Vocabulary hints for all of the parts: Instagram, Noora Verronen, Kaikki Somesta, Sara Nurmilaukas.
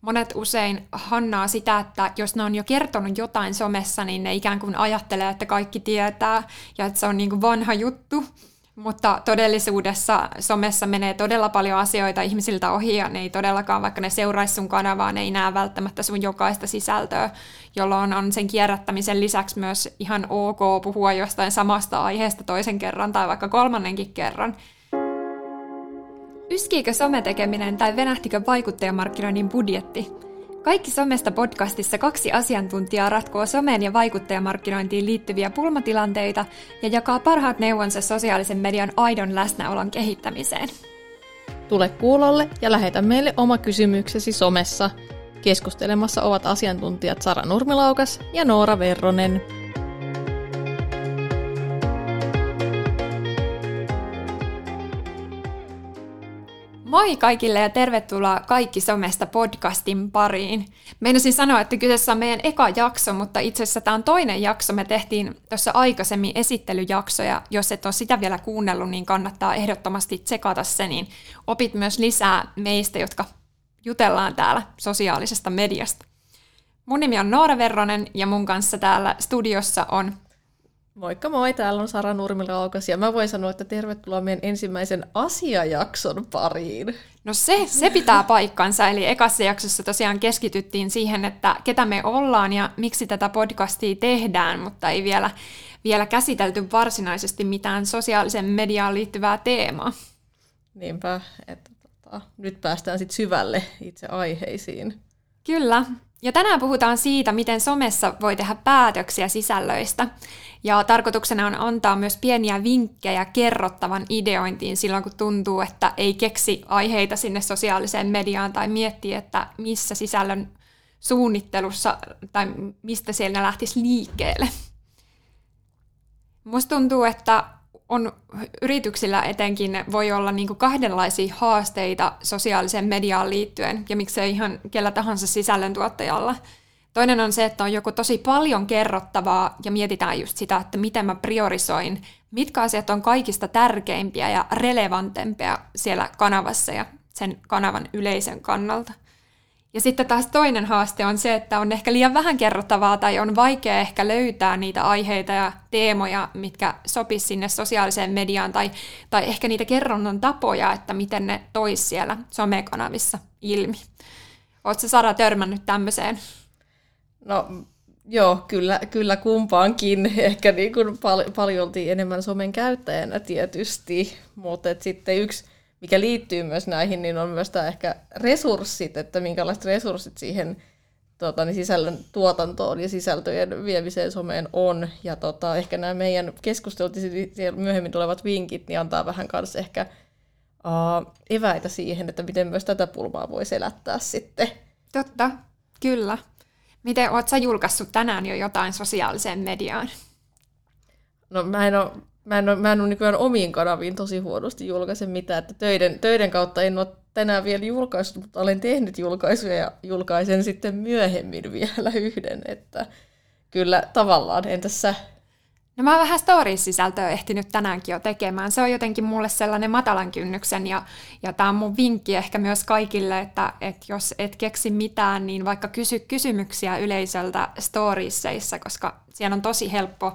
monet usein hannaa sitä, että jos ne on jo kertonut jotain somessa, niin ne ikään kuin ajattelee, että kaikki tietää ja että se on niin kuin vanha juttu. Mutta todellisuudessa somessa menee todella paljon asioita ihmisiltä ohi ja ne ei todellakaan, vaikka ne seuraisi sun kanavaa, ne ei näe välttämättä sun jokaista sisältöä, jolloin on sen kierrättämisen lisäksi myös ihan ok puhua jostain samasta aiheesta toisen kerran tai vaikka kolmannenkin kerran. Yskiikö sometekeminen tai venähtikö vaikuttajamarkkinoinnin budjetti? Kaikki Somesta podcastissa kaksi asiantuntijaa ratkoo someen ja vaikuttajamarkkinointiin liittyviä pulmatilanteita ja jakaa parhaat neuvonsa sosiaalisen median aidon läsnäolon kehittämiseen. Tule kuulolle ja lähetä meille oma kysymyksesi somessa. Keskustelemassa ovat asiantuntijat Sara Nurmilaukas ja Noora Verronen. Moi kaikille ja tervetuloa Kaikki Somesta podcastin pariin. Meinasin sanoa, että kyseessä on meidän eka jakso, mutta itse asiassa tämä on toinen jakso. Me tehtiin tuossa aikaisemmin esittelyjaksoja. Jos et ole sitä vielä kuunnellut, niin kannattaa ehdottomasti tsekata se, niin opit myös lisää meistä, jotka jutellaan täällä sosiaalisesta mediasta. Mun nimi on Noora Verronen ja mun kanssa täällä studiossa on... Moikka moi, täällä on Sara Nurmilaukas ja mä voin sanoa, että tervetuloa meidän ensimmäisen asiajakson pariin. No se pitää paikkansa, eli ekassa jaksossa tosiaan keskityttiin siihen, että ketä me ollaan ja miksi tätä podcastia tehdään, mutta ei vielä käsitelty varsinaisesti mitään sosiaalisen mediaan liittyvää teemaa. Niinpä, että nyt päästään sitten syvälle itse aiheisiin. Kyllä. Ja tänään puhutaan siitä, miten somessa voi tehdä päätöksiä sisällöistä. Ja tarkoituksena on antaa myös pieniä vinkkejä kerrottavan ideointiin silloin, kun tuntuu, että ei keksi aiheita sinne sosiaaliseen mediaan tai miettii, että missä sisällön suunnittelussa tai mistä siellä lähtisi liikkeelle. Musta tuntuu, että yrityksillä etenkin voi olla niinku kahdenlaisia haasteita sosiaaliseen mediaan liittyen, ja miksei ihan kellä tahansa sisällöntuottajalla. Toinen on se, että on joku tosi paljon kerrottavaa, ja mietitään just sitä, että miten mä priorisoin, mitkä asiat on kaikista tärkeimpiä ja relevantempia siellä kanavassa ja sen kanavan yleisön kannalta. Ja sitten taas toinen haaste on se, että on ehkä liian vähän kerrottavaa tai on vaikea ehkä löytää niitä aiheita ja teemoja, mitkä sopisi sinne sosiaaliseen mediaan tai ehkä niitä kerronnan tapoja, että miten ne tois siellä somekanavissa ilmi. Oletko Sara törmännyt tämmöiseen? No joo, kyllä kumpaankin. Ehkä niin kuin paljolti enemmän somen käyttäjänä tietysti, mutta sitten yksi... mikä liittyy myös näihin, niin on myös tämä ehkä resurssit, että minkälaiset resurssit siihen niin sisällön tuotantoon ja sisältöjen viemiseen someen on. Ja ehkä nämä meidän keskustelut ja myöhemmin tulevat vinkit, niin antaa vähän kanssa ehkä eväitä siihen, että miten myös tätä pulmaa voi selättää sitten. Totta, kyllä. Miten oot sä julkaissut tänään jo jotain sosiaaliseen mediaan? No mä en ole nykyään omiin kanaviin tosi huonosti julkaise mitään, että töiden kautta en ole tänään vielä julkaissut, mutta olen tehnyt julkaisuja ja julkaisen sitten myöhemmin vielä yhden, että kyllä tavallaan en tässä... No mä oon vähän stories-sisältöä ehtinyt tänäänkin jo tekemään, se on jotenkin mulle sellainen matalan kynnyksen ja tää on mun vinkki ehkä myös kaikille, että jos et keksi mitään, niin vaikka kysy kysymyksiä yleisöltä storiesseissa, koska siellä on tosi helppo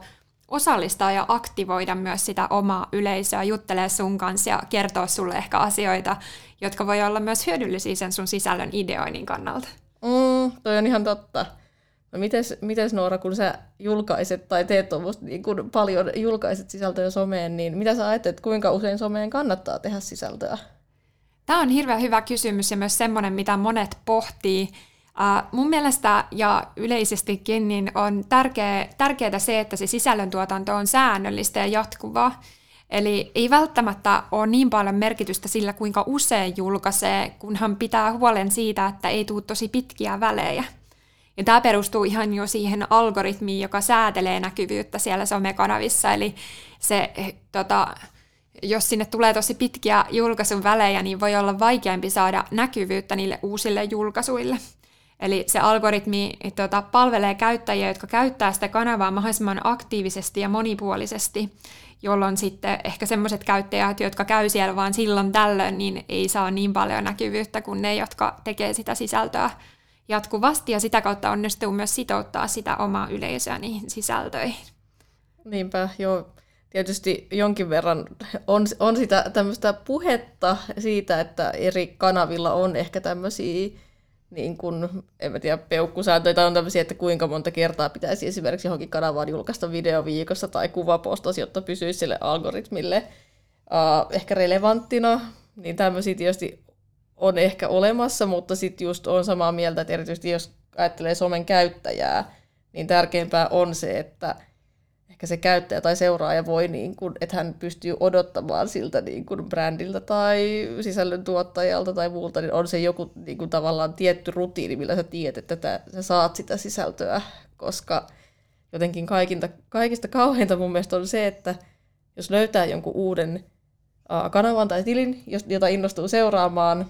osallistaa ja aktivoida myös sitä omaa yleisöä, juttelee sun kanssa ja kertoo sulle ehkä asioita, jotka voi olla myös hyödyllisiä sen sun sisällön ideoinnin kannalta. Toi on ihan totta. No mites Noora, kun sä julkaiset tai teet tuommoista niin kun paljon julkaiset sisältöä someen, niin mitä sä ajattelet, kuinka usein someen kannattaa tehdä sisältöä? Tämä on hirveän hyvä kysymys ja myös semmoinen, mitä monet pohtii. Mun mielestä ja yleisestikin niin on tärkeää se, että se sisällöntuotanto on säännöllistä ja jatkuvaa. Eli ei välttämättä ole niin paljon merkitystä sillä, kuinka usein julkaisee, kunhan pitää huolen siitä, että ei tule tosi pitkiä välejä. Ja tämä perustuu ihan jo siihen algoritmiin, joka säätelee näkyvyyttä siellä somekanavissa. Eli se... jos sinne tulee tosi pitkiä julkaisun välejä, niin voi olla vaikeampi saada näkyvyyttä niille uusille julkaisuille. Eli se algoritmi palvelee käyttäjiä, jotka käyttää sitä kanavaa mahdollisimman aktiivisesti ja monipuolisesti, jolloin sitten ehkä semmoiset käyttäjät, jotka käy siellä vaan silloin tällöin, niin ei saa niin paljon näkyvyyttä kuin ne, jotka tekee sitä sisältöä jatkuvasti, ja sitä kautta onnistuu myös sitouttaa sitä omaa yleisöä niihin sisältöihin. Niinpä, joo. Tietysti jonkin verran on sitä tämmöistä puhetta siitä, että eri kanavilla on ehkä tämmöisiä, niin kuin, en mä tiedä, peukkusääntöjä tai on tämmöisiä, että kuinka monta kertaa pitäisi esimerkiksi johonkin kanavaan julkaista video viikossa tai kuvapostaus, jotta pysyisi sille algoritmille ehkä relevanttina. Niin tämmöisiä tietysti on ehkä olemassa, mutta sitten just on samaa mieltä, että erityisesti jos ajattelee somen käyttäjää, niin tärkeämpää on se, että ehkä se käyttäjä tai seuraaja voi, niin kuin, että hän pystyy odottamaan siltä niin kuin brändiltä tai sisällöntuottajalta tai muulta, niin on se joku niin kuin, tavallaan tietty rutiini, millä sä tiedät, että sä saat sitä sisältöä, koska jotenkin kaikista kauheinta mun mielestä on se, että jos löytää jonkun uuden kanavan tai tilin, jota innostuu seuraamaan,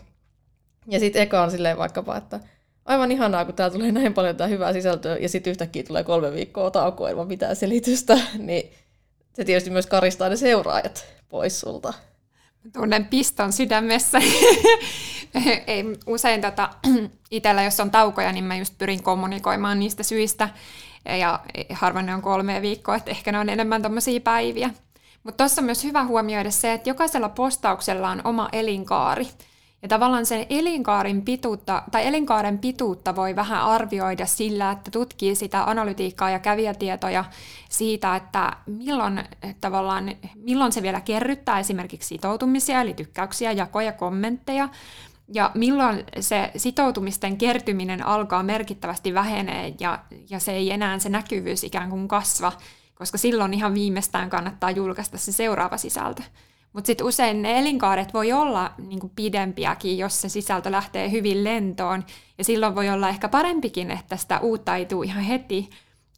ja sitten eka on silleen vaikkapa, että aivan ihanaa, kun täällä tulee näin paljon tää hyvää sisältöä, ja sitten yhtäkkiä tulee 3 viikkoa taukoa ilman mitään selitystä, niin se tietysti myös karistaa ne seuraajat pois sulta. Tunnen piston sydämessä. Ei, usein itsellä, jos on taukoja, niin mä just pyrin kommunikoimaan niistä syistä, ja harvoin ne on 3 viikkoa, että ehkä ne on enemmän tommosia päiviä. Mutta tuossa on myös hyvä huomioida se, että jokaisella postauksella on oma elinkaari. Ja tavallaan sen elinkaaren pituutta voi vähän arvioida sillä, että tutkii sitä analytiikkaa ja kävijätietoja siitä, että milloin se vielä kerryttää esimerkiksi sitoutumisia, eli tykkäyksiä, jakoja, kommentteja, ja milloin se sitoutumisten kertyminen alkaa merkittävästi vähenee ja se ei enää se näkyvyys ikään kuin kasva, koska silloin ihan viimeistään kannattaa julkaista se seuraava sisältö. Mutta sitten usein ne elinkaaret voi olla niinku pidempiäkin, jos se sisältö lähtee hyvin lentoon. Ja silloin voi olla ehkä parempikin, että sitä uutta ei tule ihan heti,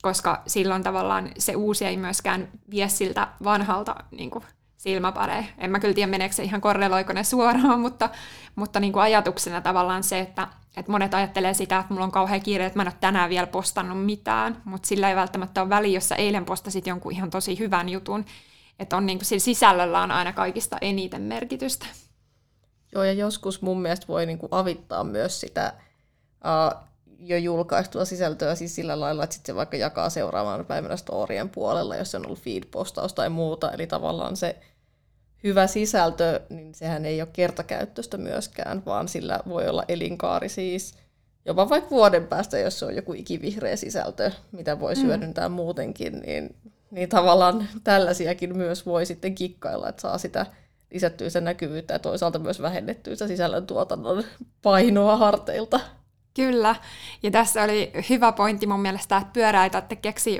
koska silloin tavallaan se uusi ei myöskään vie siltä vanhalta niinku silmäpareen. En mä kyllä tiedä, meneekö se ihan korreloiko ne suoraan, mutta niinku ajatuksena tavallaan se, että monet ajattelee sitä, että mulla on kauhean kiire, että mä en ole tänään vielä postannut mitään, mutta sillä ei välttämättä ole väliä, jos sä eilen postasit jonkun ihan tosi hyvän jutun. Että on niin kuin, sillä sisällöllä on aina kaikista eniten merkitystä. Joo, ja joskus mun mielestä voi niin kuin avittaa myös sitä jo julkaistua sisältöä siis sillä lailla, että sit se vaikka jakaa seuraavan päivänä storien puolella, jos se on ollut feed-postaus tai muuta. Eli tavallaan se hyvä sisältö, niin sehän ei ole kertakäyttöistä myöskään, vaan sillä voi olla elinkaari siis jopa vaikka vuoden päästä, jos se on joku ikivihreä sisältö, mitä voi hyödyntää muutenkin, niin tavallaan tällaisiakin myös voi sitten kikkailla, että saa sitä lisättyä sen näkyvyyttä ja toisaalta myös vähennettyä sisällöntuotannon painoa harteilta. Kyllä, ja tässä oli hyvä pointti mun mielestä, että pyöräytätte keksii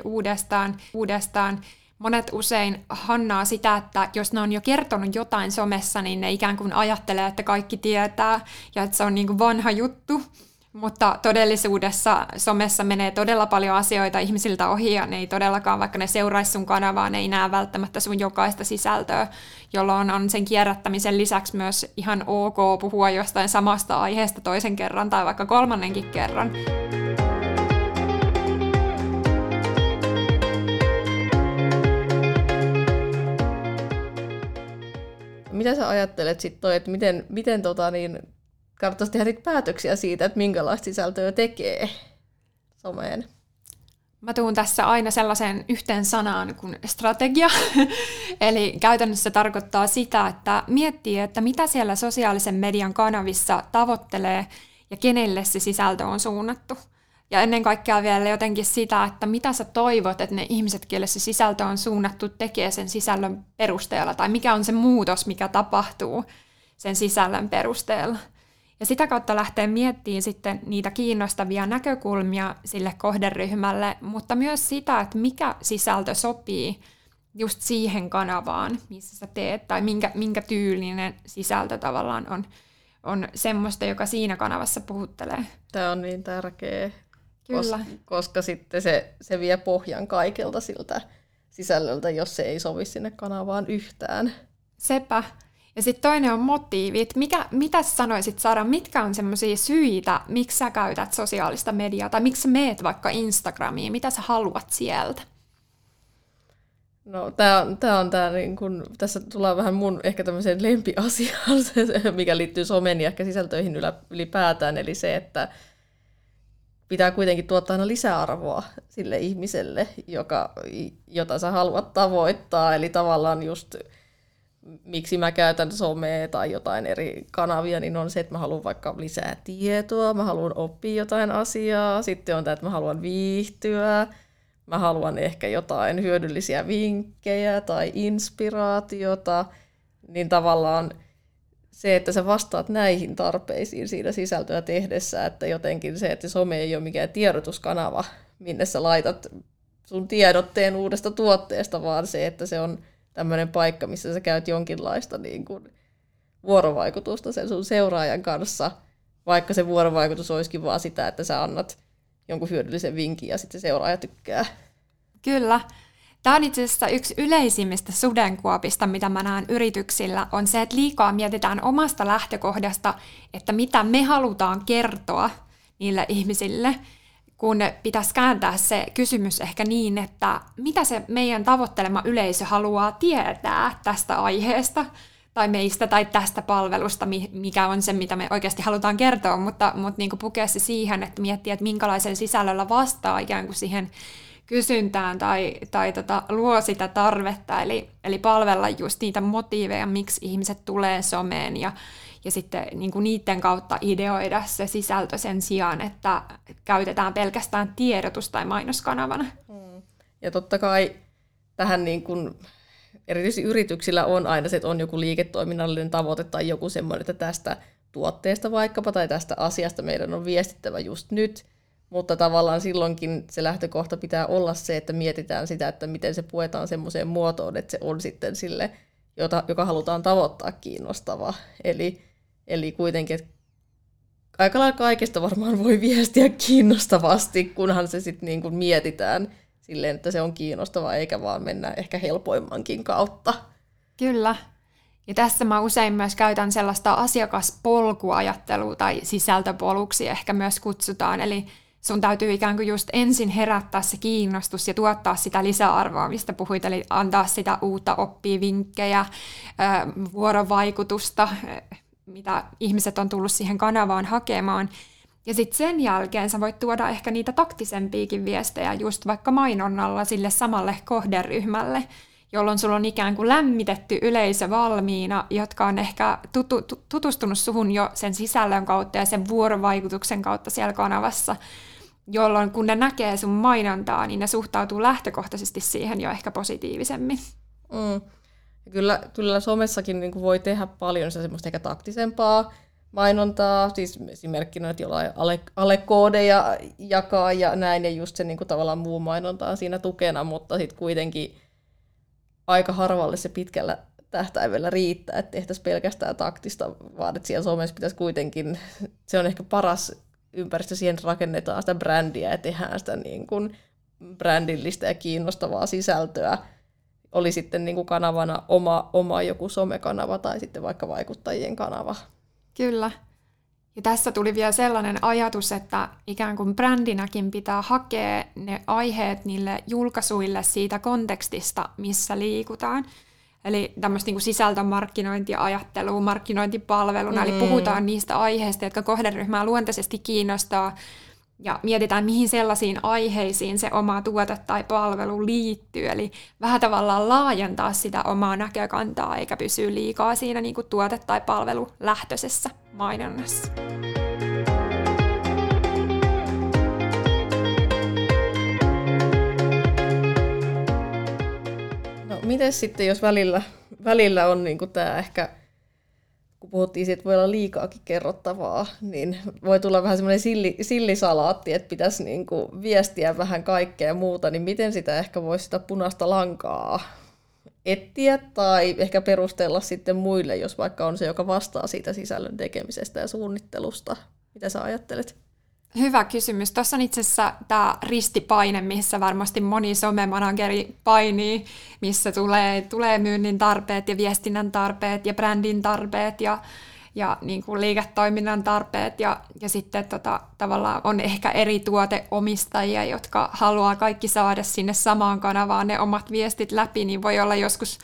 uudestaan. Monet usein hannaa sitä, että jos ne on jo kertonut jotain somessa, niin ne ikään kuin ajattelee, että kaikki tietää ja että se on niin kuin vanha juttu. Mutta todellisuudessa somessa menee todella paljon asioita ihmisiltä ohi, ja ne ei todellakaan, vaikka ne seuraisi sun kanavaa, ne ei näe välttämättä sun jokaista sisältöä, jolloin on sen kierrättämisen lisäksi myös ihan ok puhua jostain samasta aiheesta toisen kerran tai vaikka 3. kerran. Mitä sä ajattelet sitten toi, että miten kannattaisi tehdä niitä päätöksiä siitä, että minkälaista sisältöä tekee someen. Mä tuun tässä aina sellaiseen yhteen sanaan kuin strategia. Eli käytännössä se tarkoittaa sitä, että miettii, että mitä siellä sosiaalisen median kanavissa tavoittelee ja kenelle se sisältö on suunnattu. Ja ennen kaikkea vielä jotenkin sitä, että mitä sä toivot, että ne ihmiset, kelle se sisältö on suunnattu, tekee sen sisällön perusteella. Tai mikä on se muutos, mikä tapahtuu sen sisällön perusteella. Ja sitä kautta lähtee miettimään sitten niitä kiinnostavia näkökulmia sille kohderyhmälle, mutta myös sitä, että mikä sisältö sopii just siihen kanavaan, missä sä teet, tai minkä tyylinen sisältö tavallaan on semmoista, joka siinä kanavassa puhuttelee. Tämä on niin tärkeä, kyllä. Koska sitten se vie pohjan kaikelta siltä sisällöltä, jos se ei sovi sinne kanavaan yhtään. Sepä. Ja sitten toinen on motiivit. Mitä sanoisit, Sara, mitkä on semmoisia syitä, miksi sä käytät sosiaalista mediaa, tai miksi sä meet vaikka Instagramiin, mitä sä haluat sieltä? No, tää on niin kun, tässä tulee vähän mun ehkä tämmöiseen lempiasiaan, mikä liittyy somen ja ehkä sisältöihin ylipäätään, eli se, että pitää kuitenkin tuottaa aina lisäarvoa sille ihmiselle, jota sä haluat tavoittaa, eli tavallaan just miksi mä käytän somea tai jotain eri kanavia, niin on se, että mä haluan vaikka lisää tietoa, mä haluan oppia jotain asiaa, sitten on tämä, että mä haluan viihtyä, mä haluan ehkä jotain hyödyllisiä vinkkejä tai inspiraatiota, niin tavallaan se, että sä vastaat näihin tarpeisiin siinä sisältöä tehdessä, että jotenkin se, että some ei ole mikään tiedotuskanava, minne sä laitat sun tiedotteen uudesta tuotteesta, vaan se, että se on tämmöinen paikka, missä sä käyt jonkinlaista niin kuin vuorovaikutusta sen sun seuraajan kanssa, vaikka se vuorovaikutus olisikin vaan sitä, että sä annat jonkun hyödyllisen vinkin ja sitten seuraaja tykkää. Kyllä. Tämä on itse asiassa yksi yleisimmistä sudenkuopista, mitä mä näen yrityksillä, on se, että liikaa mietitään omasta lähtökohdasta, että mitä me halutaan kertoa niille ihmisille, kun pitäisi kääntää se kysymys ehkä niin, että mitä se meidän tavoittelema yleisö haluaa tietää tästä aiheesta tai meistä tai tästä palvelusta, mikä on se, mitä me oikeasti halutaan kertoa, mutta niin kuin pukea se siihen, että miettiä, että minkälaisella sisällöllä vastaa ikään kuin siihen kysyntään tai luo sitä tarvetta, eli palvella just niitä motiiveja, miksi ihmiset tulee someen ja sitten niin kuin niiden kautta ideoida se sisältö sen sijaan, että käytetään pelkästään tiedotus- tai mainoskanavana. Ja totta kai tähän niin kuin, erityisesti yrityksillä on aina se, että on joku liiketoiminnallinen tavoite tai joku semmoinen, että tästä tuotteesta vaikkapa tai tästä asiasta meidän on viestittävä just nyt. Mutta tavallaan silloinkin se lähtökohta pitää olla se, että mietitään sitä, että miten se puetaan semmoiseen muotoon, että se on sitten sille, joka halutaan tavoittaa, kiinnostava. Eli kuitenkin, että aika lailla kaikesta varmaan voi viestiä kiinnostavasti, kunhan se sitten niin kuin mietitään silleen, että se on kiinnostava, eikä vaan mennä ehkä helpoimmankin kautta. Kyllä. Ja tässä mä usein myös käytän sellaista asiakaspolkuajattelua, tai sisältöpoluksi ehkä myös kutsutaan, eli sun täytyy ikään kuin just ensin herättää se kiinnostus ja tuottaa sitä lisäarvoa, mistä puhuit, eli antaa sitä uutta oppivinkkejä, vuorovaikutusta, mitä ihmiset on tullut siihen kanavaan hakemaan. Ja sitten sen jälkeen sä voit tuoda ehkä niitä taktisempiakin viestejä just vaikka mainonnalla sille samalle kohderyhmälle, jolloin sulla on ikään kuin lämmitetty yleisö valmiina, jotka on ehkä tutustunut suhun jo sen sisällön kautta ja sen vuorovaikutuksen kautta siellä kanavassa, jolloin kun ne näkee sun mainontaa, niin ne suhtautuu lähtökohtaisesti siihen jo ehkä positiivisemmin. Kyllä somessakin niin kuin voi tehdä paljon semmoista ehkä taktisempaa mainontaa, siis esimerkkinä, että jollain alekoodeja jakaa ja näin, ja just se niin kuin tavallaan muu mainonta on siinä tukena, mutta sitten kuitenkin aika harvalle se pitkällä tähtäimellä riittää, että tehtäisiin pelkästään taktista, vaan että siellä somessa pitäisi kuitenkin, se on ehkä paras ympäristö, siihen rakennetaan sitä brändiä ja tehdään sitä niin kuin brändillistä ja kiinnostavaa sisältöä. Oli sitten niin kuin kanavana oma joku somekanava tai sitten vaikka vaikuttajien kanava. Kyllä. Ja tässä tuli vielä sellainen ajatus, että ikään kuin brändinäkin pitää hakea ne aiheet niille julkaisuille siitä kontekstista, missä liikutaan. Eli tämmöistä niin kuin sisältömarkkinointiajattelua, markkinointipalveluna, eli puhutaan niistä aiheista, jotka kohderyhmää luontaisesti kiinnostaa, ja mietitään, mihin sellaisiin aiheisiin se oma tuote tai palvelu liittyy. Eli vähän tavallaan laajentaa sitä omaa näkökantaa, eikä pysyä liikaa siinä niin kuin tuote- tai palvelulähtöisessä mainonnassa. No, miten sitten, jos välillä on niin kuin tämä ehkä, kun puhuttiin siitä, että voi olla liikaakin kerrottavaa, niin voi tulla vähän semmoinen sillisalaatti, että pitäisi niin kuin viestiä vähän kaikkea muuta, niin miten sitä ehkä voisi sitä punaista lankaa etsiä tai ehkä perustella sitten muille, jos vaikka on se, joka vastaa siitä sisällön tekemisestä ja suunnittelusta. Mitä sä ajattelet? Hyvä kysymys. Tuossa on itse asiassa tämä ristipaine, missä varmasti moni somemanageri painii, missä tulee myynnin tarpeet ja viestinnän tarpeet ja brändin tarpeet ja niin kuin liiketoiminnan tarpeet ja sitten tavallaan on ehkä eri tuoteomistajia, jotka haluaa kaikki saada sinne samaan kanavaan ne omat viestit läpi, niin voi olla joskus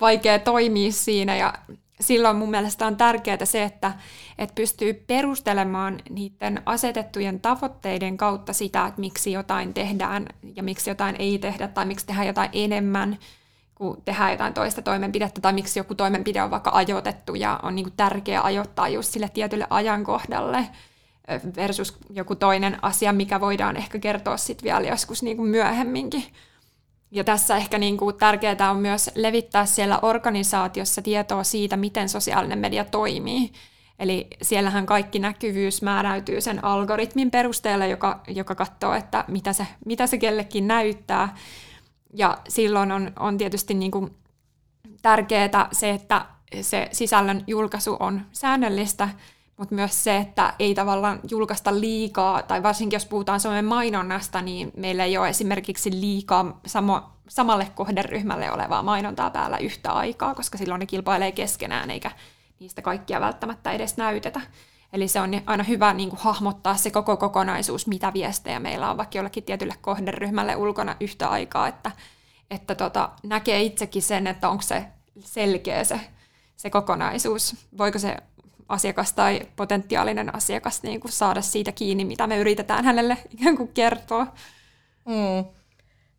vaikea toimia siinä ja silloin mun mielestä on tärkeää se, että pystyy perustelemaan niiden asetettujen tavoitteiden kautta sitä, että miksi jotain tehdään ja miksi jotain ei tehdä tai miksi tehdään jotain enemmän kuin tehdään jotain toista toimenpidettä tai miksi joku toimenpide on vaikka ajoitettu ja on niin kuin tärkeää ajoittaa just sille tietylle ajankohdalle versus joku toinen asia, mikä voidaan ehkä kertoa sitten vielä joskus niin kuin myöhemminkin. Ja tässä ehkä niin kuin tärkeää on myös levittää siellä organisaatiossa tietoa siitä, miten sosiaalinen media toimii. Eli siellähän kaikki näkyvyys määräytyy sen algoritmin perusteella, joka katsoo, että mitä se kellekin näyttää. Ja silloin on tietysti niin kuin tärkeää se, että se sisällön julkaisu on säännöllistä, mutta myös se, että ei tavallaan julkaista liikaa, tai varsinkin jos puhutaan somen mainonnasta, niin meillä ei ole esimerkiksi liikaa samalle kohderyhmälle olevaa mainontaa päällä yhtä aikaa, koska silloin ne kilpailee keskenään, eikä niistä kaikkia välttämättä edes näytetä. Eli se on aina hyvä niin kuin hahmottaa se koko kokonaisuus, mitä viestejä meillä on vaikka jollekin tietylle kohderyhmälle ulkona yhtä aikaa, että näkee itsekin sen, että onko se selkeä se kokonaisuus, voiko se asiakas tai potentiaalinen asiakas niin kuin saada siitä kiinni, mitä me yritetään hänelle ikään kuin kertoa.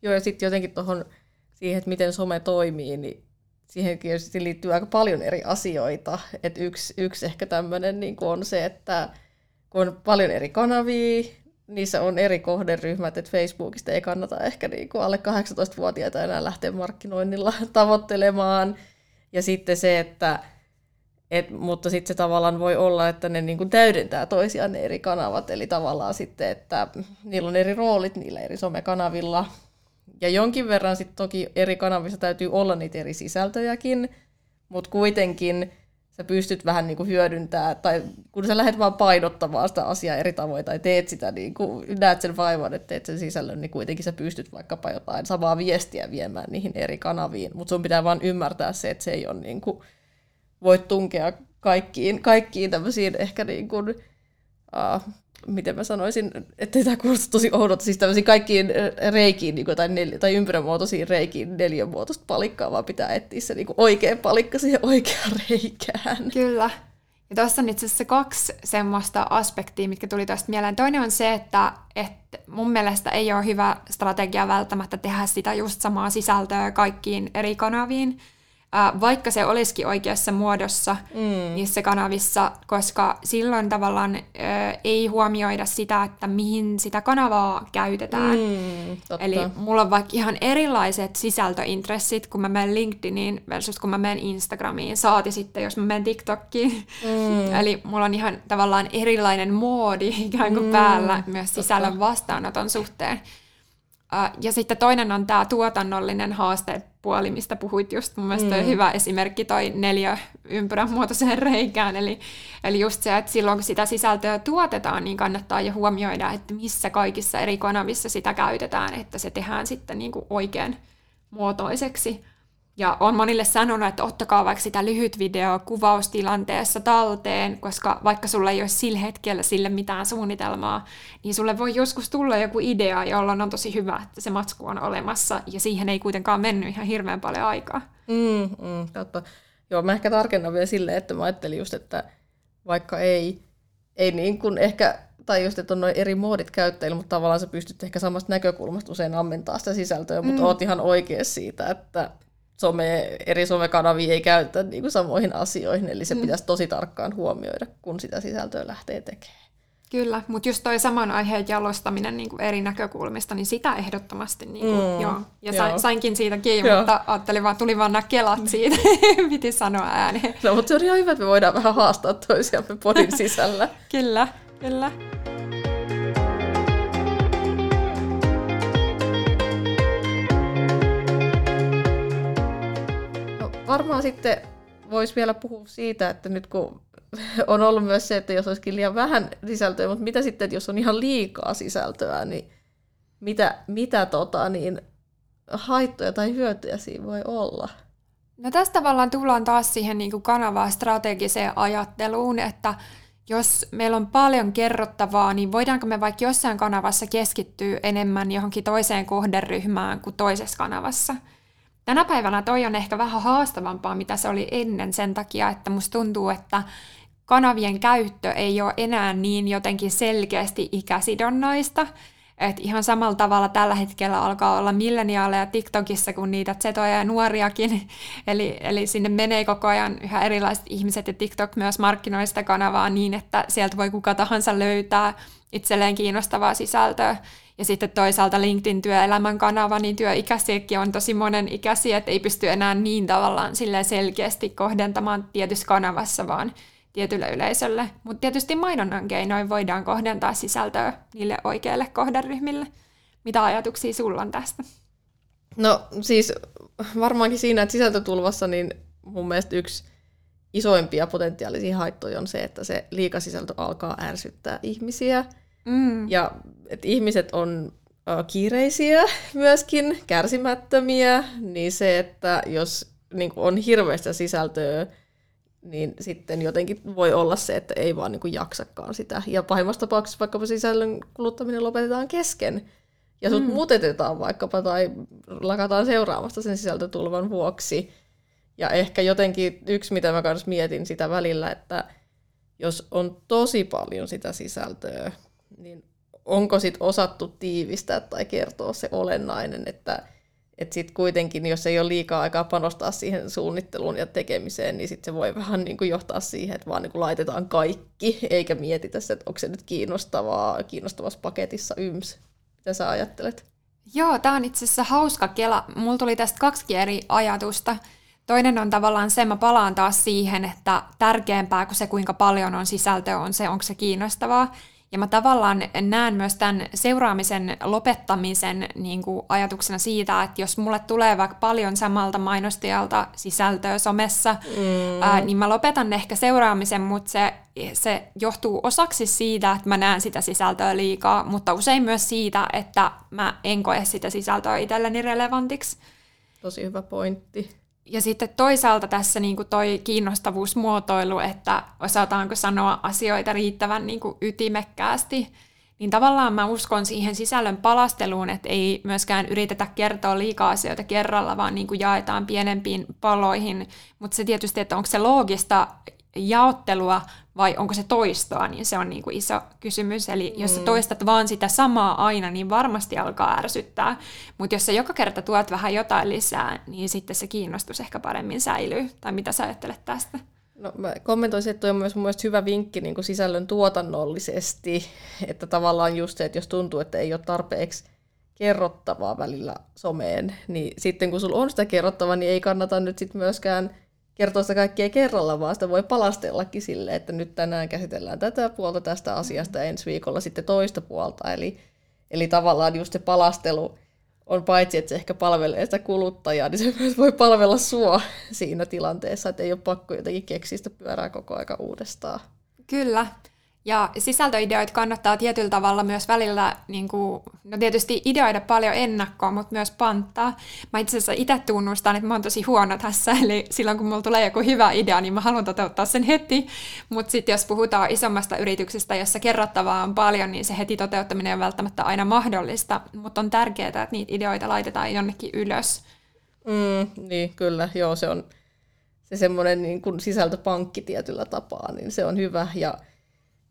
Joo, ja sitten jotenkin tuohon siihen, että miten some toimii, niin siihenkin liittyy aika paljon eri asioita. Et yksi ehkä tämmöinen niin kuin on se, että kun on paljon eri kanavia, niissä on eri kohderyhmät, että Facebookista ei kannata ehkä niin kuin alle 18-vuotiaita enää lähteä markkinoinnilla tavoittelemaan. Ja sitten se, että mutta sitten se tavallaan voi olla, että ne niinku täydentää toisiaan ne eri kanavat, eli tavallaan sitten, että niillä on eri roolit niillä eri somekanavilla. Ja jonkin verran sitten toki eri kanavissa täytyy olla niitä eri sisältöjäkin, mutta kuitenkin sä pystyt vähän niinku hyödyntämään, tai kun sä lähdet vaan painottamaan sitä asiaa eri tavoin, tai teet sitä, niinku, näet sen vaivan, että teet sen sisällön, niin kuitenkin sä pystyt vaikkapa jotain samaa viestiä viemään niihin eri kanaviin, mutta sun pitää vaan ymmärtää se, että se ei ole niinku voit tunkea kaikkiin tämmöisiin ehkä niin kuin, miten mä sanoisin, ettei tämä kuulosta tosi oudolta, siis tämmöisiin kaikkiin reikiin niin kuin, tai ympyrämuotoisiin reikiin neliömuotoista palikkaa, vaan pitää etsiä se niin kuin oikea palikka siihen oikeaan reikään. Kyllä. Ja tuossa on itse asiassa kaksi semmoista aspektia, mitkä tuli tuosta mieleen. Toinen on se, että mun mielestä ei ole hyvä strategia välttämättä tehdä sitä just samaa sisältöä kaikkiin eri kanaviin, vaikka se olisikin oikeassa muodossa niissä kanavissa, koska silloin tavallaan ei huomioida sitä, että mihin sitä kanavaa käytetään. Eli mulla on vaikka ihan erilaiset sisältöintressit, kun mä menen LinkedIniin versus kun mä menen Instagramiin, saati sitten, jos mä menen TikTokiin. Eli mulla on ihan tavallaan erilainen moodi ikään kuin päällä myös sisällön vastaanoton suhteen. Ja sitten toinen on tämä tuotannollinen haastepuoli, mistä puhuit just. Mun mielestä hyvä esimerkki toi 4 ympyrän muotoiseen reikään. Eli just se, että silloin kun sitä sisältöä tuotetaan, niin kannattaa jo huomioida, että missä kaikissa eri kanavissa sitä käytetään, että se tehdään sitten niin kuin oikean muotoiseksi. Ja olen monille sanonut, että ottakaa vaikka sitä lyhyt video kuvaustilanteessa talteen, koska vaikka sulla ei ole sillä hetkellä sille mitään suunnitelmaa, niin sulle voi joskus tulla joku idea, jolloin on tosi hyvä, että se matsku on olemassa, ja siihen ei kuitenkaan mennyt ihan hirveän paljon aikaa. Joo, mä ehkä tarkennan vielä silleen, että mä ajattelin just, että vaikka ei niin kuin ehkä, tai just, että on noin eri moodit käyttäjillä, mutta tavallaan sä pystyt ehkä samasta näkökulmasta usein ammentaa sitä sisältöä, mutta oot ihan oikea siitä, että eri somekanavia ei käytetä niin kuin samoihin asioihin, eli se pitäisi tosi tarkkaan huomioida, kun sitä sisältöä lähtee tekemään. Kyllä, mutta just toi saman aiheen jalostaminen niin kuin eri näkökulmista, niin sitä ehdottomasti. Niin kuin, joo. Ja sainkin siitä kiinni, mutta ajattelin vaan, tuli vaan nämä kelat siitä, piti sanoa ääneen. No, mutta se on ihan hyvä, että me voidaan vähän haastaa toisiamme podin sisällä. Kyllä, kyllä. Varmaan sitten voisi vielä puhua siitä, että nyt kun on ollut myös se, että jos olisikin liian vähän sisältöä, mutta mitä sitten, jos on ihan liikaa sisältöä, niin mitä haittoja tai hyötyjä siinä voi olla? No tässä tavallaan tullaan taas siihen niin kuin kanavaan strategiseen ajatteluun, että jos meillä on paljon kerrottavaa, niin voidaanko me vaikka jossain kanavassa keskittyä enemmän johonkin toiseen kohderyhmään kuin toisessa kanavassa? Tänä päivänä toi on ehkä vähän haastavampaa, mitä se oli ennen sen takia, että musta tuntuu, että kanavien käyttö ei ole enää niin jotenkin selkeästi ikäsidonnaista. Et ihan samalla tavalla tällä hetkellä alkaa olla milleniaaleja TikTokissa kuin niitä zetoja ja nuoriakin. Eli sinne menee koko ajan yhä erilaiset ihmiset ja TikTok myös markkinoi sitä kanavaa niin, että sieltä voi kuka tahansa löytää itselleen kiinnostavaa sisältöä. Ja sitten toisaalta LinkedIn työelämän kanava, niin työikäisiäkin on tosi monen ikäisiä, että ei pysty enää niin tavallaan selkeästi kohdentamaan tietyssä kanavassa, vaan tietylle yleisölle. Mutta tietysti mainonnan keinoin voidaan kohdentaa sisältöä niille oikeille kohderyhmille. Mitä ajatuksia sulla on tästä? No siis varmaankin siinä, että sisältötulvassa niin mun mielestä yksi isoimpia potentiaalisia haittoja on se, että se liikasisältö alkaa ärsyttää ihmisiä. Ja että ihmiset on kiireisiä myöskin, kärsimättömiä, niin se, että jos niin kuin on hirveästä sisältöä, niin sitten jotenkin voi olla se, että ei vaan niin kuin jaksakaan sitä. Ja pahimmassa tapauksessa vaikkapa sisällön kuluttaminen lopetetaan kesken, ja sut muutetetaan vaikkapa tai lakataan seuraamasta sen sisältötulvan vuoksi. Ja ehkä jotenkin yksi, mitä mä kanssa mietin sitä välillä, että jos on tosi paljon sitä sisältöä, niin onko sitten osattu tiivistää tai kertoa se olennainen, että sitten kuitenkin, jos ei ole liikaa aikaa panostaa siihen suunnitteluun ja tekemiseen, niin sitten se voi vähän niin kuin johtaa siihen, että vaan niin kuin laitetaan kaikki, eikä mietitä, että onko se nyt kiinnostavassa paketissa yms. Mitä sä ajattelet? Joo, tämä on itse asiassa hauska kela. Mulla tuli tästä kaksikin eri ajatusta. Toinen on tavallaan se, mä palaan taas siihen, että tärkeämpää kuin se, kuinka paljon on sisältöä, on se, onko se kiinnostavaa. Ja mä tavallaan näen myös tämän seuraamisen lopettamisen niin kuin ajatuksena siitä, että jos mulle tulee vaikka paljon samalta mainostajalta sisältöä somessa, niin mä lopetan ehkä seuraamisen, mutta se johtuu osaksi siitä, että mä näen sitä sisältöä liikaa, mutta usein myös siitä, että mä en koe sitä sisältöä itselleni relevantiksi. Tosi hyvä pointti. Ja sitten toisaalta tässä niin kuin toi kiinnostavuusmuotoilu, että osataanko sanoa asioita riittävän niin kuin ytimekkäästi, niin tavallaan mä uskon siihen sisällön palasteluun, että ei myöskään yritetä kertoa liikaa asioita kerralla, vaan niin kuin jaetaan pienempiin paloihin. Mutta se tietysti, että onko se loogista jaottelua vai onko se toistoa, niin se on niin kuin iso kysymys. Eli jos sä toistat vaan sitä samaa aina, niin varmasti alkaa ärsyttää. Mutta jos sä joka kerta tuot vähän jotain lisää, niin sitten se kiinnostus ehkä paremmin säilyy. Tai mitä sä ajattelet tästä? No, mä kommentoisin, että toi on myös mun mielestä hyvä vinkki niin kuin sisällön tuotannollisesti. Että tavallaan just se, että jos tuntuu, että ei ole tarpeeksi kerrottavaa välillä someen, niin sitten kun sulla on sitä kerrottavaa, niin ei kannata nyt sit myöskään kertoa sitä kaikkea kerralla, vaan sitä voi palastellakin sille, että nyt tänään käsitellään tätä puolta tästä asiasta ja ensi viikolla sitten toista puolta. Eli tavallaan just se palastelu on paitsi, että se ehkä palvelee sitä kuluttajaa, niin se myös voi palvella sua siinä tilanteessa, että ei ole pakko jotenkin keksiä sitä pyörää koko aika uudestaan. Kyllä. Ja sisältöideoita kannattaa tietyllä tavalla myös välillä, niin kuin, no tietysti ideoida paljon ennakkoa, mutta myös panttaa. Mä itse asiassa itse tunnustan, että mä oon tosi huono tässä, eli silloin kun mulla tulee joku hyvä idea, niin mä haluan toteuttaa sen heti. Mutta sitten jos puhutaan isommasta yrityksestä, jossa kerrottavaa on paljon, niin se heti toteuttaminen on välttämättä aina mahdollista. Mutta on tärkeää, että niitä ideoita laitetaan jonnekin ylös. Niin, kyllä. Joo, se on se semmoinen niin kuin sisältöpankki tietyllä tapaa, niin se on hyvä ja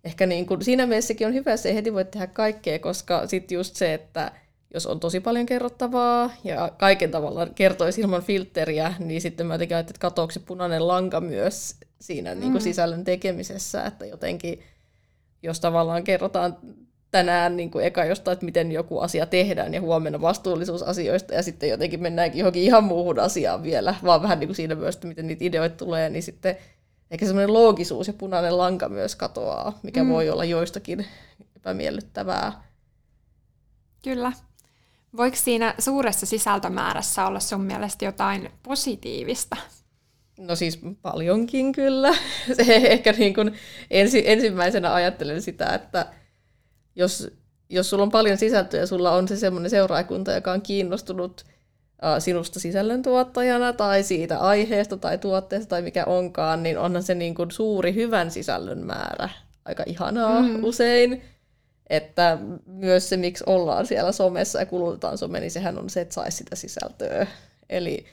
ehkä niin kuin siinä mielessäkin on hyvä, jos ei heti voi tehdä kaikkea, koska sitten just se, että jos on tosi paljon kerrottavaa ja kaiken tavalla kertoisi ilman filtteriä, niin sitten mä jotenkin ajattelin, että katoako se punainen lanka myös siinä niin kuin sisällön tekemisessä, että jotenkin jos tavallaan kerrotaan tänään niin kuin eka jostain, että miten joku asia tehdään ja huomenna vastuullisuusasioista ja sitten jotenkin mennäänkin johonkin ihan muuhun asiaan vielä, vaan vähän niin kuin siinä myös, että miten niitä ideoita tulee, niin sitten eikä semmoinen loogisuus ja punainen lanka myös katoaa, mikä voi olla joistakin epämiellyttävää. Kyllä. Voiko siinä suuressa sisältömäärässä olla sun mielestä jotain positiivista? No siis paljonkin kyllä. Ehkä niin kuin ensimmäisenä ajattelen sitä, että jos sulla on paljon sisältöä ja sulla on se semmoinen seuraajakunta, joka on kiinnostunut sinusta sisällöntuottajana tai siitä aiheesta tai tuotteesta tai mikä onkaan, niin onhan se niin kuin suuri hyvän sisällön määrä. Aika ihanaa usein. Että myös se, miksi ollaan siellä somessa ja kulutetaan somea, niin sehän on se, että saisi sitä sisältöä. Eli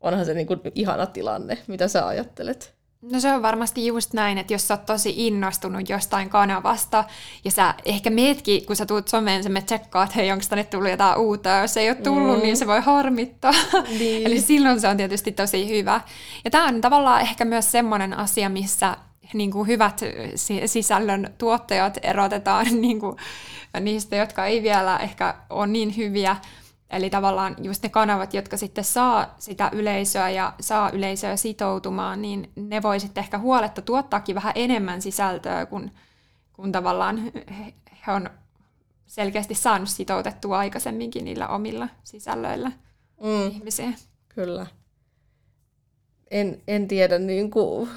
onhan se niin kuin ihana tilanne. Mitä sä ajattelet? No se on varmasti just näin, että jos sä oot tosi innostunut jostain kanavasta, ja sä ehkä mietkin, kun sä tuut someen, sä me tsekkaat, hei, onko tänne tullut jotain uutta, ja jos ei ole tullut, niin se voi harmittaa. Niin. Eli silloin se on tietysti tosi hyvä. Ja tää on tavallaan ehkä myös semmoinen asia, missä niin kuin hyvät sisällön tuottajat erotetaan niin kuin niistä, jotka ei vielä ehkä ole niin hyviä. Eli tavallaan just ne kanavat, jotka sitten saa sitä yleisöä ja saa yleisöä sitoutumaan, niin ne voi sitten ehkä huoletta tuottaakin vähän enemmän sisältöä, kun tavallaan he on selkeästi saanut sitoutettua aikaisemminkin niillä omilla sisällöillä ihmisiä. Kyllä. En tiedä, niin kuin,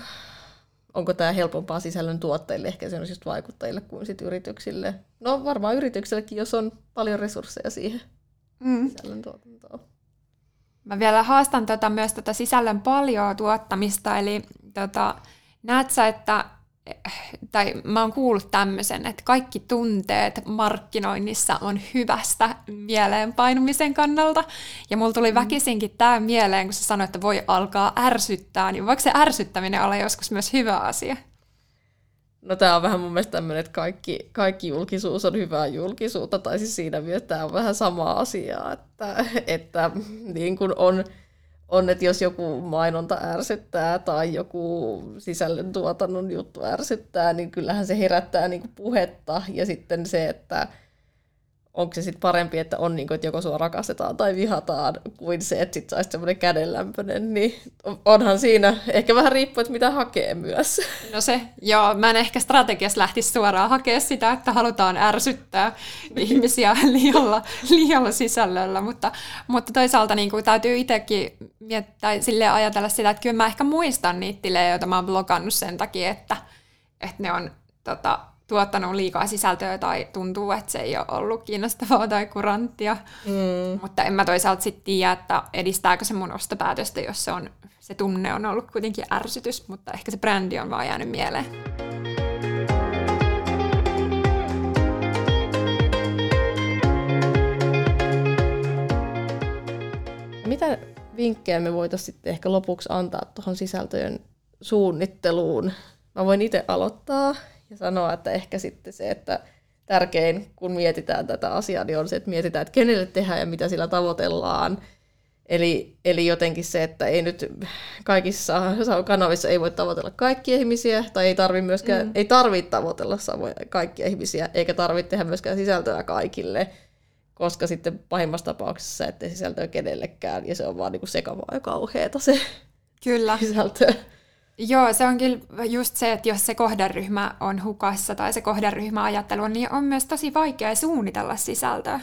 onko tämä helpompaa sisällön tuottajille, ehkä se on just vaikuttajille, kuin sit yrityksille. No varmaan yrityksellekin, jos on paljon resursseja siihen. Sisällön tuotantoa. Mä vielä haastan myös tätä sisällön paljon tuottamista, eli näet sä, että, tai mä oon kuullut tämmöisen, että kaikki tunteet markkinoinnissa on hyvästä mieleenpainumisen kannalta, ja mulla tuli väkisinkin tää mieleen, kun sä sanoit, että voi alkaa ärsyttää, niin voiko se ärsyttäminen olla joskus myös hyvä asia? No tämä on vähän mun mielestä tämmöinen, että kaikki julkisuus on hyvää julkisuutta, tai siis siinä mielessä tämä on vähän sama asia, että niin kuin on, että jos joku mainonta ärsyttää tai joku sisällöntuotannon juttu ärsyttää, niin kyllähän se herättää niin kuin puhetta, ja sitten se, että onko se sitten parempi, että on niin kuin, että joko sua rakastetaan tai vihataan, kuin se, että sitten saisi semmoinen kädenlämpöinen, niin onhan siinä ehkä vähän riippuu, että mitä hakee myös. No se, joo, mä en ehkä strategiassa lähtisi suoraan hakea sitä, että halutaan ärsyttää ihmisiä liialla sisällöllä, mutta toisaalta niin kuin täytyy itsekin miettää, silleen ajatella sitä, että kyllä mä ehkä muistan niitä tilejä, joita mä oon blokannut sen takia, että ne on tuottanut liikaa sisältöä tai tuntuu, että se ei ole ollut kiinnostavaa tai kuranttia. Mutta en mä toisaalta sitten tiedä, että edistääkö se mun ostopäätöstä, jos se tunne on ollut kuitenkin ärsytys, mutta ehkä se brändi on vaan jäänyt mieleen. Mitä vinkkejä me voitaisiin sitten ehkä lopuksi antaa tuohon sisältöjen suunnitteluun? Mä voin itse aloittaa. Ja sanoa, että ehkä sitten se, että tärkein, kun mietitään tätä asiaa, niin on se, että mietitään, että kenelle tehdään ja mitä sillä tavoitellaan. Eli jotenkin se, että ei nyt kaikissa kanavissa ei voi tavoitella kaikkia ihmisiä, tai ei tarvitse tavoitella samoja kaikkia ihmisiä, eikä tarvitse tehdä myöskään sisältöä kaikille, koska sitten pahimmassa tapauksessa ettei sisältöä kenellekään, ja se on vaan niin kuin sekavaa ja kauheata se sisältö. Joo, se on kyllä just se, että jos se kohderyhmä on hukassa tai se kohderyhmäajattelu, niin on myös tosi vaikea suunnitella sisältöä.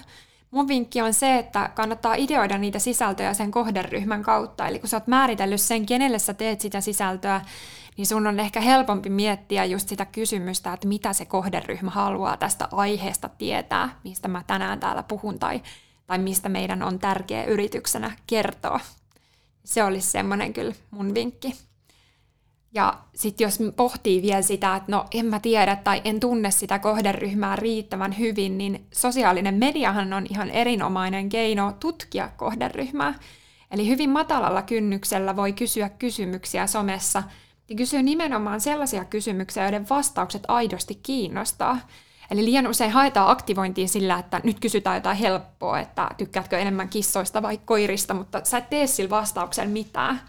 Mun vinkki on se, että kannattaa ideoida niitä sisältöjä sen kohderyhmän kautta. Eli kun sä oot määritellyt sen, kenelle sä teet sitä sisältöä, niin sun on ehkä helpompi miettiä just sitä kysymystä, että mitä se kohderyhmä haluaa tästä aiheesta tietää, mistä mä tänään täällä puhun tai mistä meidän on tärkeä yrityksenä kertoa. Se olisi semmoinen kyllä mun vinkki. Ja sitten jos pohtii vielä sitä, että no en mä tiedä tai en tunne sitä kohderyhmää riittävän hyvin, niin sosiaalinen mediahan on ihan erinomainen keino tutkia kohderyhmää. Eli hyvin matalalla kynnyksellä voi kysyä kysymyksiä somessa ja kysyä nimenomaan sellaisia kysymyksiä, joiden vastaukset aidosti kiinnostaa. Eli liian usein haetaan aktivointia sillä, että nyt kysytään jotain helppoa, että tykkäätkö enemmän kissoista vai koirista, mutta sä et tee sillä vastauksen mitään.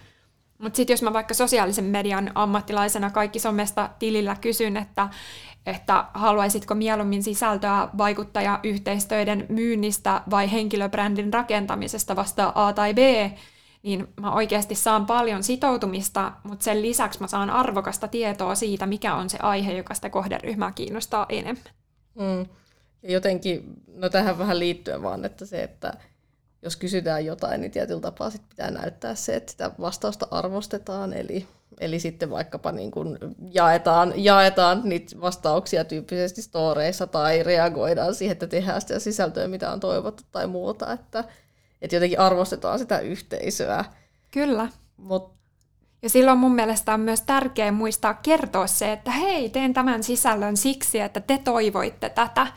Mutta sitten jos mä vaikka sosiaalisen median ammattilaisena Kaikki Somesta -tilillä kysyn, että haluaisitko mieluummin sisältöä vaikuttajayhteistyöiden myynnistä vai henkilöbrändin rakentamisesta vastaa A tai B, niin mä oikeasti saan paljon sitoutumista, mutta sen lisäksi mä saan arvokasta tietoa siitä, mikä on se aihe, joka sitä kohderyhmää kiinnostaa enemmän. Ja jotenkin, no tähän vähän liittyen vaan, että se, että jos kysytään jotain, niin tietyllä tapaa sit pitää näyttää se, että sitä vastausta arvostetaan. Eli sitten vaikkapa niin kun jaetaan niitä vastauksia tyyppisesti storeissa tai reagoidaan siihen, että tehdään sitä sisältöä, mitä on toivottu tai muuta. Että jotenkin arvostetaan sitä yhteisöä. Kyllä. Ja silloin mun mielestä on myös tärkeää muistaa kertoa se, että hei, teen tämän sisällön siksi, että te toivoitte tätä.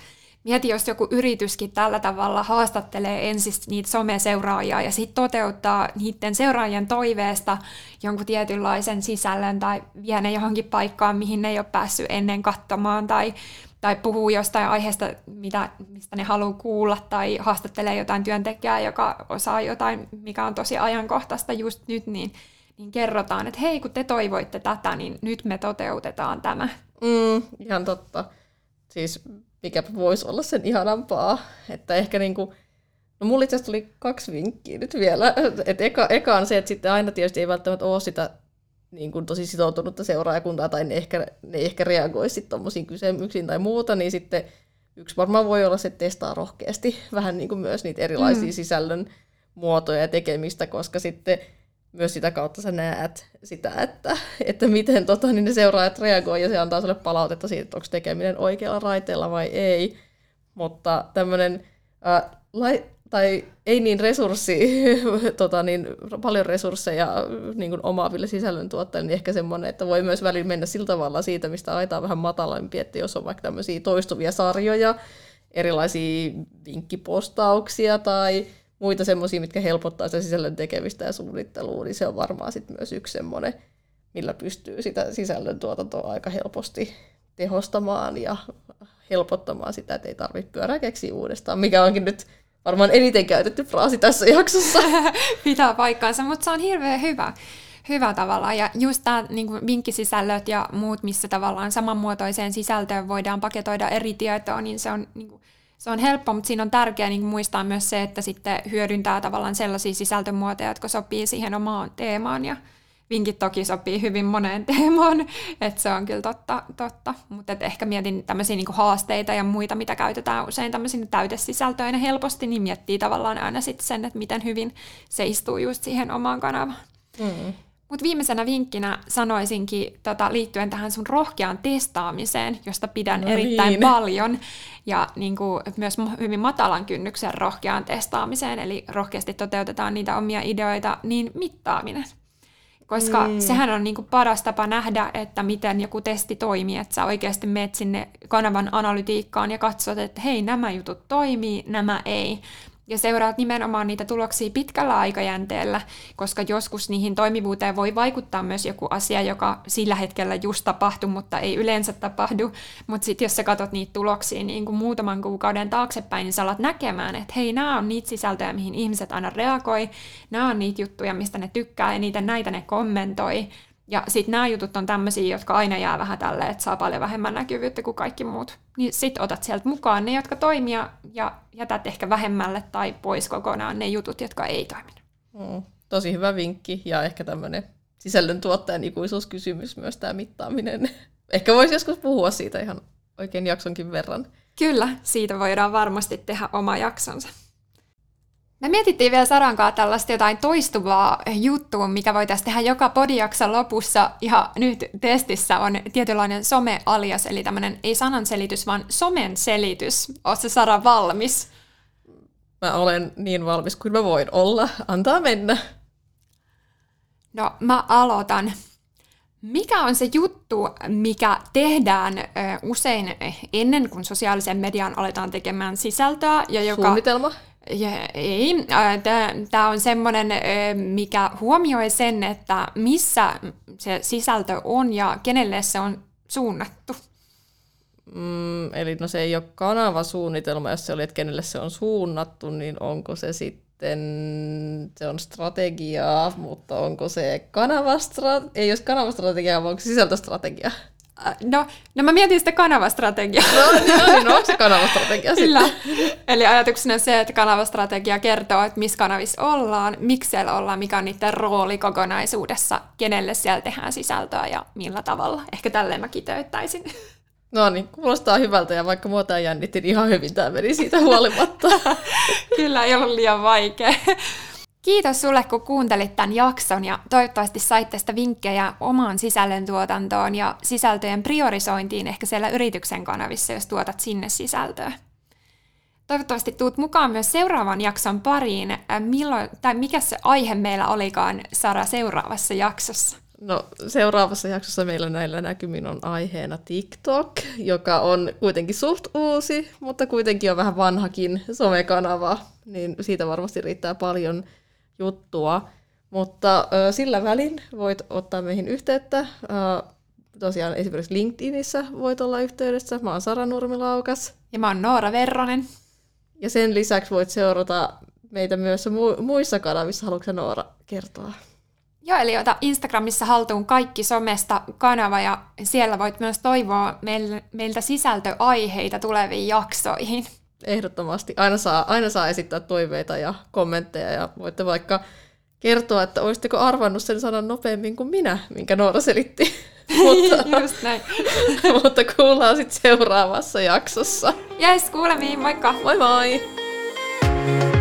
Mieti, jos joku yrityskin tällä tavalla haastattelee ensin niitä someseuraajia ja sitten toteuttaa niiden seuraajien toiveesta jonkun tietynlaisen sisällön tai vie ne johonkin paikkaan, mihin ne ei ole päässyt ennen katsomaan tai puhuu jostain aiheesta, mistä ne haluaa kuulla tai haastattelee jotain työntekijää, joka osaa jotain, mikä on tosi ajankohtaista just nyt, niin kerrotaan, että hei, kun te toivoitte tätä, niin nyt me toteutetaan tämä. Ihan totta. Siis mikä voisi olla sen ihanampaa, että ehkä niinku, no mulla itse asiassa tuli 2 vinkkiä nyt vielä, että eka on se, että sitten aina tietysti ei välttämättä ole sitä niin kuin tosi sitoutunutta seuraajakuntaa, tai ne ehkä reagoi sitten tommosiin kysymyksiin tai muuta, niin sitten yksi varmaan voi olla se, että testaa rohkeasti vähän niin kuin myös niitä erilaisia sisällön muotoja ja tekemistä, koska sitten myös sitä kautta sä näet sitä, että miten niin ne seuraajat reagoi, ja se antaa sulle palautetta siitä, että onko tekeminen oikealla raiteella vai ei. Mutta tämmöinen tai ei niin paljon resursseja niin kuin omaaville sisällöntuottajille, niin ehkä semmoinen, että voi myös välillä mennä sillä tavalla siitä, mistä aitaa vähän matalampi, että jos on vaikka tämmöisiä toistuvia sarjoja, erilaisia vinkkipostauksia tai muita semmoisia, mitkä helpottaa sitä sisällön tekemistä ja suunnittelua, niin se on varmaan sit myös yksi semmoinen, millä pystyy sitä sisällön tuotantoa aika helposti tehostamaan ja helpottamaan sitä, että ei tarvitse pyörää keksiä uudestaan, mikä onkin nyt varmaan eniten käytetty fraasi tässä jaksossa. Pitää paikkaansa, mutta se on hirveän hyvä tavallaan. Ja just tämä niin vinkkisisällöt ja muut, missä tavallaan samanmuotoiseen sisältöön voidaan paketoida eri tietoa, niin se on niin se on helppo, mutta siinä on tärkeää niin muistaa myös se, että sitten hyödyntää tavallaan sellaisia sisältömuotoja, jotka sopii siihen omaan teemaan. Ja vinkit toki sopii hyvin moneen teemaan, että se on kyllä totta. Mutta ehkä mietin tämmöisiä niin haasteita ja muita, mitä käytetään usein tämmöisinä täytesisältöinä helposti, niin miettii tavallaan aina sitten sen, että miten hyvin se istuu just siihen omaan kanavaan. Mutta viimeisenä vinkkinä sanoisinkin liittyen tähän sun rohkeaan testaamiseen, josta pidän erittäin paljon, ja niin kuin myös hyvin matalan kynnyksen rohkeaan testaamiseen, eli rohkeasti toteutetaan niitä omia ideoita, niin mittaaminen. Koska sehän on niin kuin paras tapa nähdä, että miten joku testi toimii, että sä oikeasti meet sinne kanavan analytiikkaan ja katsot, että hei, nämä jutut toimii, nämä ei. Ja seuraat nimenomaan niitä tuloksia pitkällä aikajänteellä, koska joskus niihin toimivuuteen voi vaikuttaa myös joku asia, joka sillä hetkellä just tapahtui, mutta ei yleensä tapahdu. Mutta sitten jos sä katsot niitä tuloksia niin kuin muutaman kuukauden taaksepäin, niin sä alat näkemään, että hei, nämä on niitä sisältöjä, mihin ihmiset aina reagoi, nämä on niitä juttuja, mistä ne tykkää ja näitä ne kommentoi. Ja sitten nämä jutut on tämmöisiä, jotka aina jää vähän tälleen, että saa paljon vähemmän näkyvyyttä kuin kaikki muut. Niin sitten otat sieltä mukaan ne, jotka toimii, ja jätät ehkä vähemmälle tai pois kokonaan ne jutut, jotka ei toiminut. Tosi hyvä vinkki, ja ehkä tämmöinen sisällöntuottajan ikuisuuskysymys myös tämä mittaaminen. Ehkä voisi joskus puhua siitä ihan oikein jaksonkin verran. Kyllä, siitä voidaan varmasti tehdä oma jaksonsa. Me mietittiin vielä Sarankaa tällaista jotain toistuvaa juttua, mikä voitaisiin tehdä joka podijakson lopussa, ja nyt testissä on tietynlainen some-alias, eli tämmöinen ei sananselitys, vaan somen selitys. Ootko Sara valmis? Mä olen niin valmis kuin mä voin olla. Antaa mennä. No, mä aloitan. Mikä on se juttu, mikä tehdään usein ennen kuin sosiaalisen median aletaan tekemään sisältöä? Ja joka suunnitelma? Ei. Tämä on semmoinen, mikä huomioi sen, että missä se sisältö on ja kenelle se on suunnattu. Eli no se ei ole kanavasuunnitelma, jos se oli, että kenelle se on suunnattu, niin onko se sitten, se on strategiaa, mutta onko se ei olisi kanavastrategiaa, vaan onko se sisältöstrategia? No mä mietin sitä kanavastrategiaa. No onko se kanavastrategia sitten? Eli ajatuksena se, että kanavastrategia kertoo, että missä kanavissa ollaan, miksi siellä ollaan, mikä on niiden rooli kokonaisuudessa, kenelle siellä tehdään sisältöä ja millä tavalla. Ehkä tälleen mä kiteyttäisin. No niin, kuulostaa hyvältä ja vaikka muuta jännitti, niin ihan hyvin tämä meni siitä huolimatta. Kyllä, ei ollut liian vaikea. Kiitos sulle, kun kuuntelit tämän jakson ja toivottavasti sait tästä vinkkejä omaan sisällöntuotantoon ja sisältöjen priorisointiin ehkä siellä yrityksen kanavissa, jos tuotat sinne sisältöä. Toivottavasti tuut mukaan myös seuraavan jakson pariin. Mikä se aihe meillä olikaan, Sara, seuraavassa jaksossa? No, seuraavassa jaksossa meillä näillä näkymin on aiheena TikTok, joka on kuitenkin suht uusi, mutta kuitenkin on vähän vanhakin somekanava, niin siitä varmasti riittää paljon juttua. Mutta sillä välin voit ottaa meihin yhteyttä. Tosiaan esimerkiksi LinkedInissä voit olla yhteydessä. Mä oon Sara Nurmilaukas. Ja mä oon Noora Verronen. Ja sen lisäksi voit seurata meitä myös muissa kanavissa. Haluatko Noora kertoa? Joo, eli ota Instagramissa haltuun Kaikki Somesta -kanava ja siellä voit myös toivoa meiltä sisältöaiheita tuleviin jaksoihin. Ehdottomasti. Aina saa esittää toiveita ja kommentteja ja voitte vaikka kertoa, että olisitteko arvannut sen sanan nopeammin kuin minä, minkä Noora selitti. Just näin. Mutta kuullaan sitten seuraavassa jaksossa. Jes, kuulemiin, moikka! Moi moi!